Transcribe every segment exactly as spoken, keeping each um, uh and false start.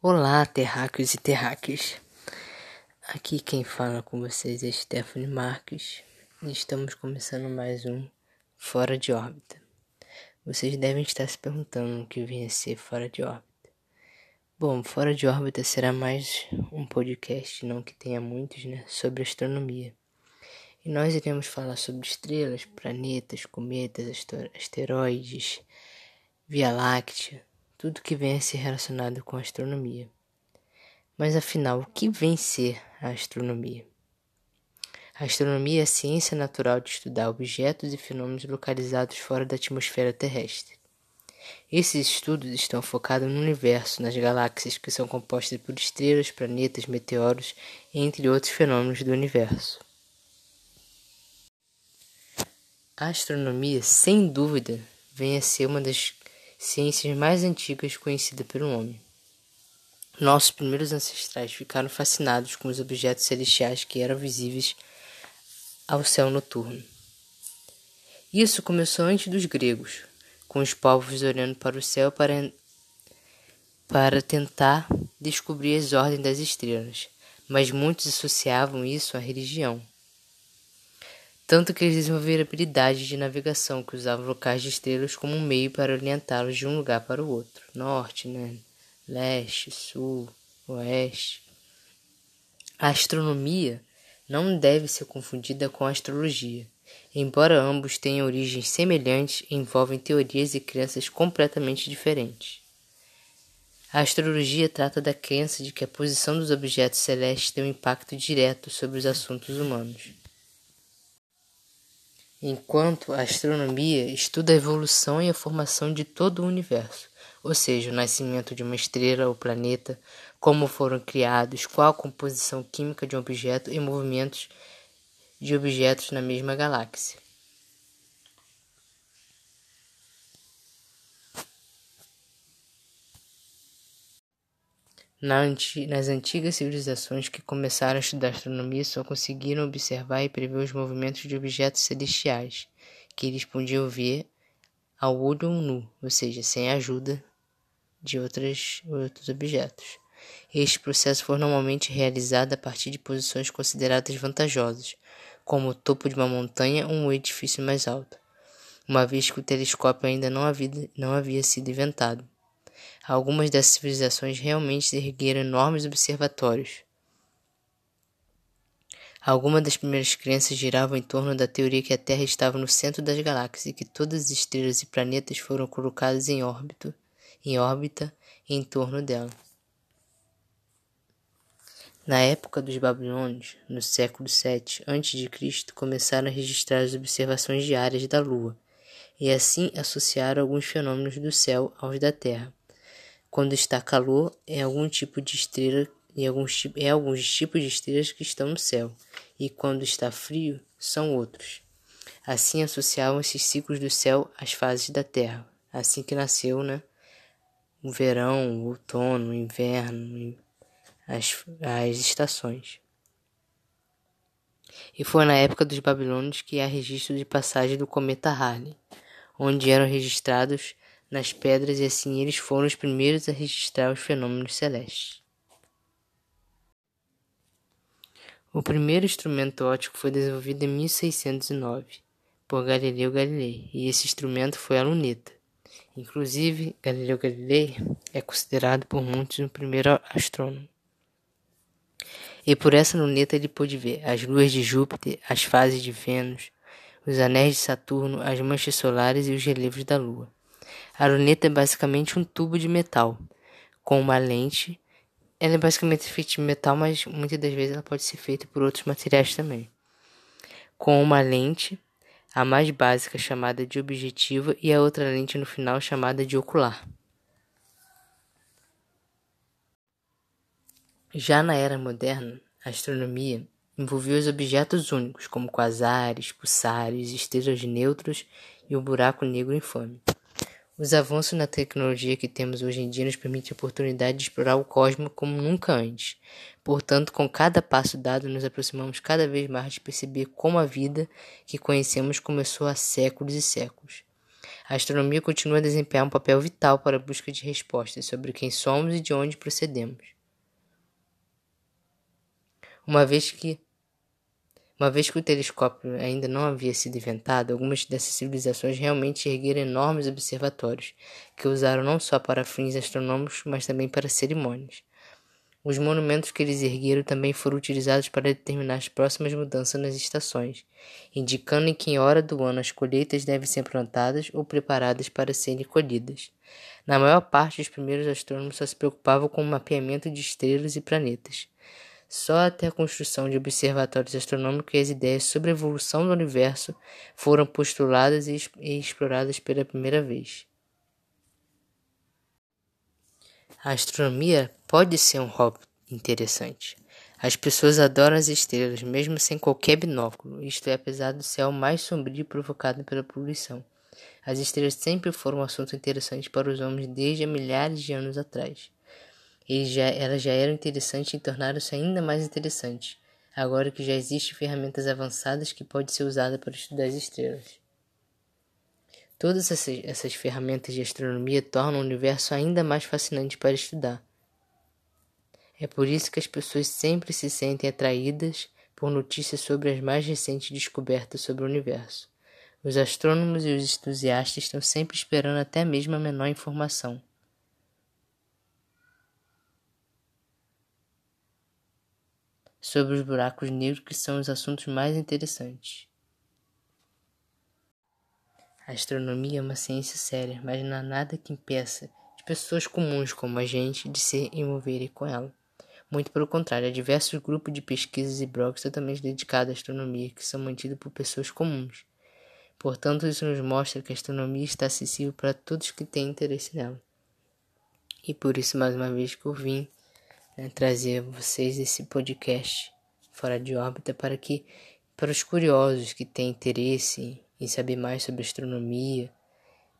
Olá, terráqueos e terráqueas. Aqui quem fala com vocês é Stephanie Marques e estamos começando mais um Fora de Órbita. Vocês devem estar se perguntando o que vem a ser Fora de Órbita. Bom, Fora de Órbita será mais um podcast, não que tenha muitos, né, sobre astronomia. E nós iremos falar sobre estrelas, planetas, cometas, asteroides, Via Láctea, tudo que venha a ser relacionado com a astronomia. Mas afinal, o que vem ser a astronomia? A astronomia é a ciência natural de estudar objetos e fenômenos localizados fora da atmosfera terrestre. Esses estudos estão focados no universo, nas galáxias que são compostas por estrelas, planetas, meteoros, entre outros fenômenos do universo. A astronomia, sem dúvida, vem a ser uma das ciências mais antigas conhecida pelo homem. Nossos primeiros ancestrais ficaram fascinados com os objetos celestiais que eram visíveis ao céu noturno. Isso começou antes dos gregos, com os povos olhando para o céu para, para tentar descobrir as ordens das estrelas, mas muitos associavam isso à religião. Tanto que eles desenvolveram habilidades de navegação, que usavam locais de estrelas como um meio para orientá-los de um lugar para o outro. Norte, né? Leste, sul, oeste. A astronomia não deve ser confundida com a astrologia. Embora ambos tenham origens semelhantes, envolvem teorias e crenças completamente diferentes. A astrologia trata da crença de que a posição dos objetos celestes tem um impacto direto sobre os assuntos humanos. Enquanto a astronomia estuda a evolução e a formação de todo o universo, ou seja, o nascimento de uma estrela ou planeta, como foram criados, qual a composição química de um objeto e movimentos de objetos na mesma galáxia. Nas antigas civilizações que começaram a estudar astronomia só conseguiram observar e prever os movimentos de objetos celestiais, que eles podiam ver ao olho nu, ou seja, sem a ajuda de outras, outros objetos. Este processo foi normalmente realizado a partir de posições consideradas vantajosas, como o topo de uma montanha ou um edifício mais alto, uma vez que o telescópio ainda não havia, não havia sido inventado. Algumas dessas civilizações realmente ergueram enormes observatórios. Algumas das primeiras crenças giravam em torno da teoria que a Terra estava no centro das galáxias e que todas as estrelas e planetas foram colocadas em órbita, em órbita em torno dela. Na época dos babilônios, no século sete antes de Cristo, começaram a registrar as observações diárias da Lua e assim associaram alguns fenômenos do céu aos da Terra. Quando está calor, é algum tipo de estrela e alguns, é alguns tipos de estrelas que estão no céu, e quando está frio, são outros. Assim associavam esses ciclos do céu às fases da Terra. Assim que nasceu, né, o verão, o outono, o inverno, as, as estações. E foi na época dos babilônios que há registro de passagem do cometa Halley, onde eram registrados nas pedras, e assim eles foram os primeiros a registrar os fenômenos celestes. O primeiro instrumento óptico foi desenvolvido em mil seiscentos e nove por Galileu Galilei, e esse instrumento foi a luneta. Inclusive, Galileu Galilei é considerado por muitos o primeiro astrônomo. E por essa luneta ele pôde ver as luas de Júpiter, as fases de Vênus, os anéis de Saturno, as manchas solares e os relevos da Lua. A luneta é basicamente um tubo de metal com uma lente. Ela é basicamente feita de metal, mas muitas das vezes ela pode ser feita por outros materiais também. Com uma lente, a mais básica chamada de objetiva e a outra lente no final chamada de ocular. Já na era moderna, a astronomia envolveu os objetos únicos, como quasares, pulsares, estrelas de nêutrons e o buraco negro infame. Os avanços na tecnologia que temos hoje em dia nos permitem a oportunidade de explorar o cosmos como nunca antes. Portanto, com cada passo dado, nos aproximamos cada vez mais de perceber como a vida que conhecemos começou há séculos e séculos. A astronomia continua a desempenhar um papel vital para a busca de respostas sobre quem somos e de onde procedemos. Uma vez que Uma vez que o telescópio ainda não havia sido inventado, algumas dessas civilizações realmente ergueram enormes observatórios, que usaram não só para fins astronômicos, mas também para cerimônias. Os monumentos que eles ergueram também foram utilizados para determinar as próximas mudanças nas estações, indicando em que hora do ano as colheitas devem ser plantadas ou preparadas para serem colhidas. Na maior parte, os primeiros astrônomos só se preocupavam com o mapeamento de estrelas e planetas. Só até a construção de observatórios astronômicos e as ideias sobre a evolução do universo foram postuladas e exploradas pela primeira vez. A astronomia pode ser um hobby interessante. As pessoas adoram as estrelas, mesmo sem qualquer binóculo, isto é, apesar do céu mais sombrio provocado pela poluição. As estrelas sempre foram um assunto interessante para os homens desde há milhares de anos atrás. E já, elas já eram interessantes e tornaram-se ainda mais interessantes, agora que já existem ferramentas avançadas que podem ser usadas para estudar as estrelas. Todas essas, essas ferramentas de astronomia tornam o universo ainda mais fascinante para estudar. É por isso que as pessoas sempre se sentem atraídas por notícias sobre as mais recentes descobertas sobre o universo. Os astrônomos e os entusiastas estão sempre esperando até mesmo a menor informação. Sobre os buracos negros, que são os assuntos mais interessantes. A astronomia é uma ciência séria, mas não há nada que impeça de pessoas comuns como a gente de se envolverem com ela. Muito pelo contrário, há diversos grupos de pesquisas e blogs totalmente dedicados à astronomia que são mantidos por pessoas comuns. Portanto, isso nos mostra que a astronomia está acessível para todos que têm interesse nela. E por isso, mais uma vez, que eu vim trazer a vocês esse podcast Fora de Órbita para que para os curiosos que têm interesse em saber mais sobre astronomia,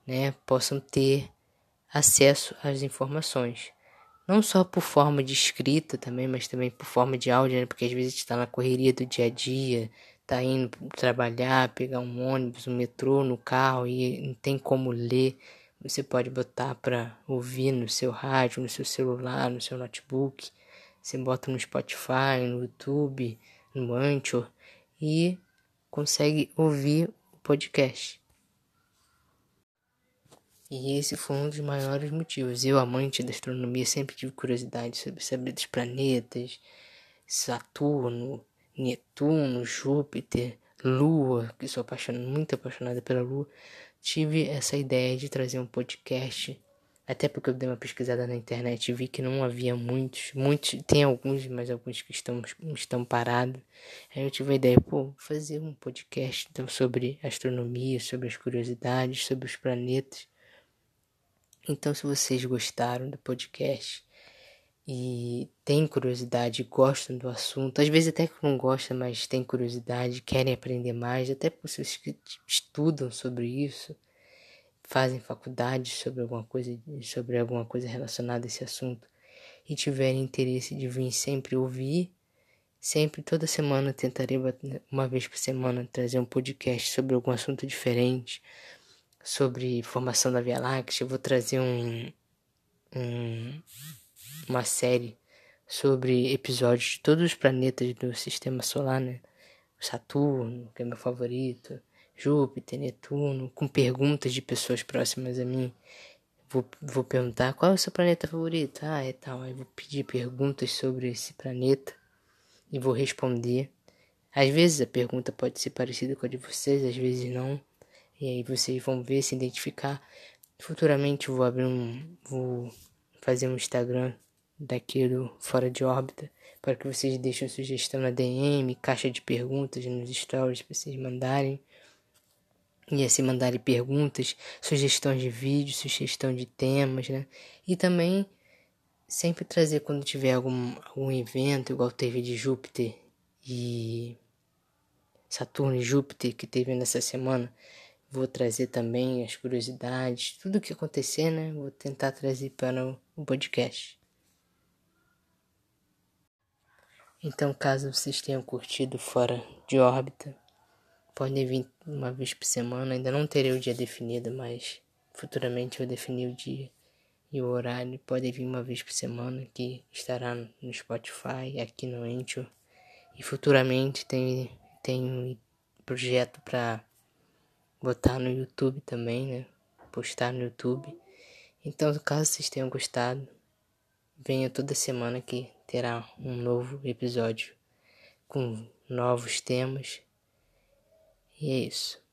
né, possam ter acesso às informações, não só por forma de escrita também, mas também por forma de áudio, né, porque às vezes a gente está na correria do dia a dia, está indo trabalhar, pegar um ônibus, um metrô, no carro e não tem como ler. Você pode botar para ouvir no seu rádio, no seu celular, no seu notebook. Você bota no Spotify, no YouTube, no Anchor e consegue ouvir o podcast. E esse foi um dos maiores motivos. Eu, amante da astronomia, sempre tive curiosidade sobre saber dos planetas, Saturno, Netuno, Júpiter, Lua, que sou apaixonado, muito apaixonada pela Lua. Tive essa ideia de trazer um podcast, até porque eu dei uma pesquisada na internet e vi que não havia muitos, muitos, tem alguns, mas alguns que estão, estão parados. Aí eu tive a ideia, pô, fazer um podcast então, sobre astronomia, sobre as curiosidades, sobre os planetas. Então, se vocês gostaram do podcast e têm curiosidade, gostam do assunto, às vezes até que não gostam, mas têm curiosidade, querem aprender mais, até pessoas que estudam sobre isso, fazem faculdade sobre alguma coisa, sobre alguma coisa relacionada a esse assunto, e tiverem interesse de vir sempre ouvir, sempre, toda semana, tentarei, uma vez por semana, trazer um podcast sobre algum assunto diferente, sobre formação da Via Láctea. Eu vou trazer um... um uma série sobre episódios de todos os planetas do sistema solar, né? Saturno, que é meu favorito, Júpiter, Netuno, com perguntas de pessoas próximas a mim. Vou, vou perguntar qual é o seu planeta favorito, ah, é tal. Aí vou pedir perguntas sobre esse planeta e vou responder. Às vezes a pergunta pode ser parecida com a de vocês, às vezes não. E aí vocês vão ver, se identificar. Futuramente eu vou abrir um... vou fazer um Instagram daqui do Fora de Órbita, para que vocês deixem sugestão na D M, caixa de perguntas nos stories, para vocês mandarem, e assim mandarem perguntas, sugestões de vídeo, sugestão de temas, né? E também sempre trazer quando tiver algum, algum evento, igual teve de Júpiter e Saturno e Júpiter, que teve nessa semana, Vou trazer também as curiosidades, tudo o que acontecer, né? Vou tentar trazer para o podcast. Então, caso vocês tenham curtido Fora de Órbita, podem vir uma vez por semana. Ainda não terei o dia definido, mas futuramente eu defini o dia e o horário. Podem vir uma vez por semana, que estará no Spotify, aqui no Anchor. E futuramente tem, tem um projeto para botar no YouTube também, né? Postar no YouTube. Então, caso vocês tenham gostado, venha toda semana que terá um novo episódio com novos temas. E é isso.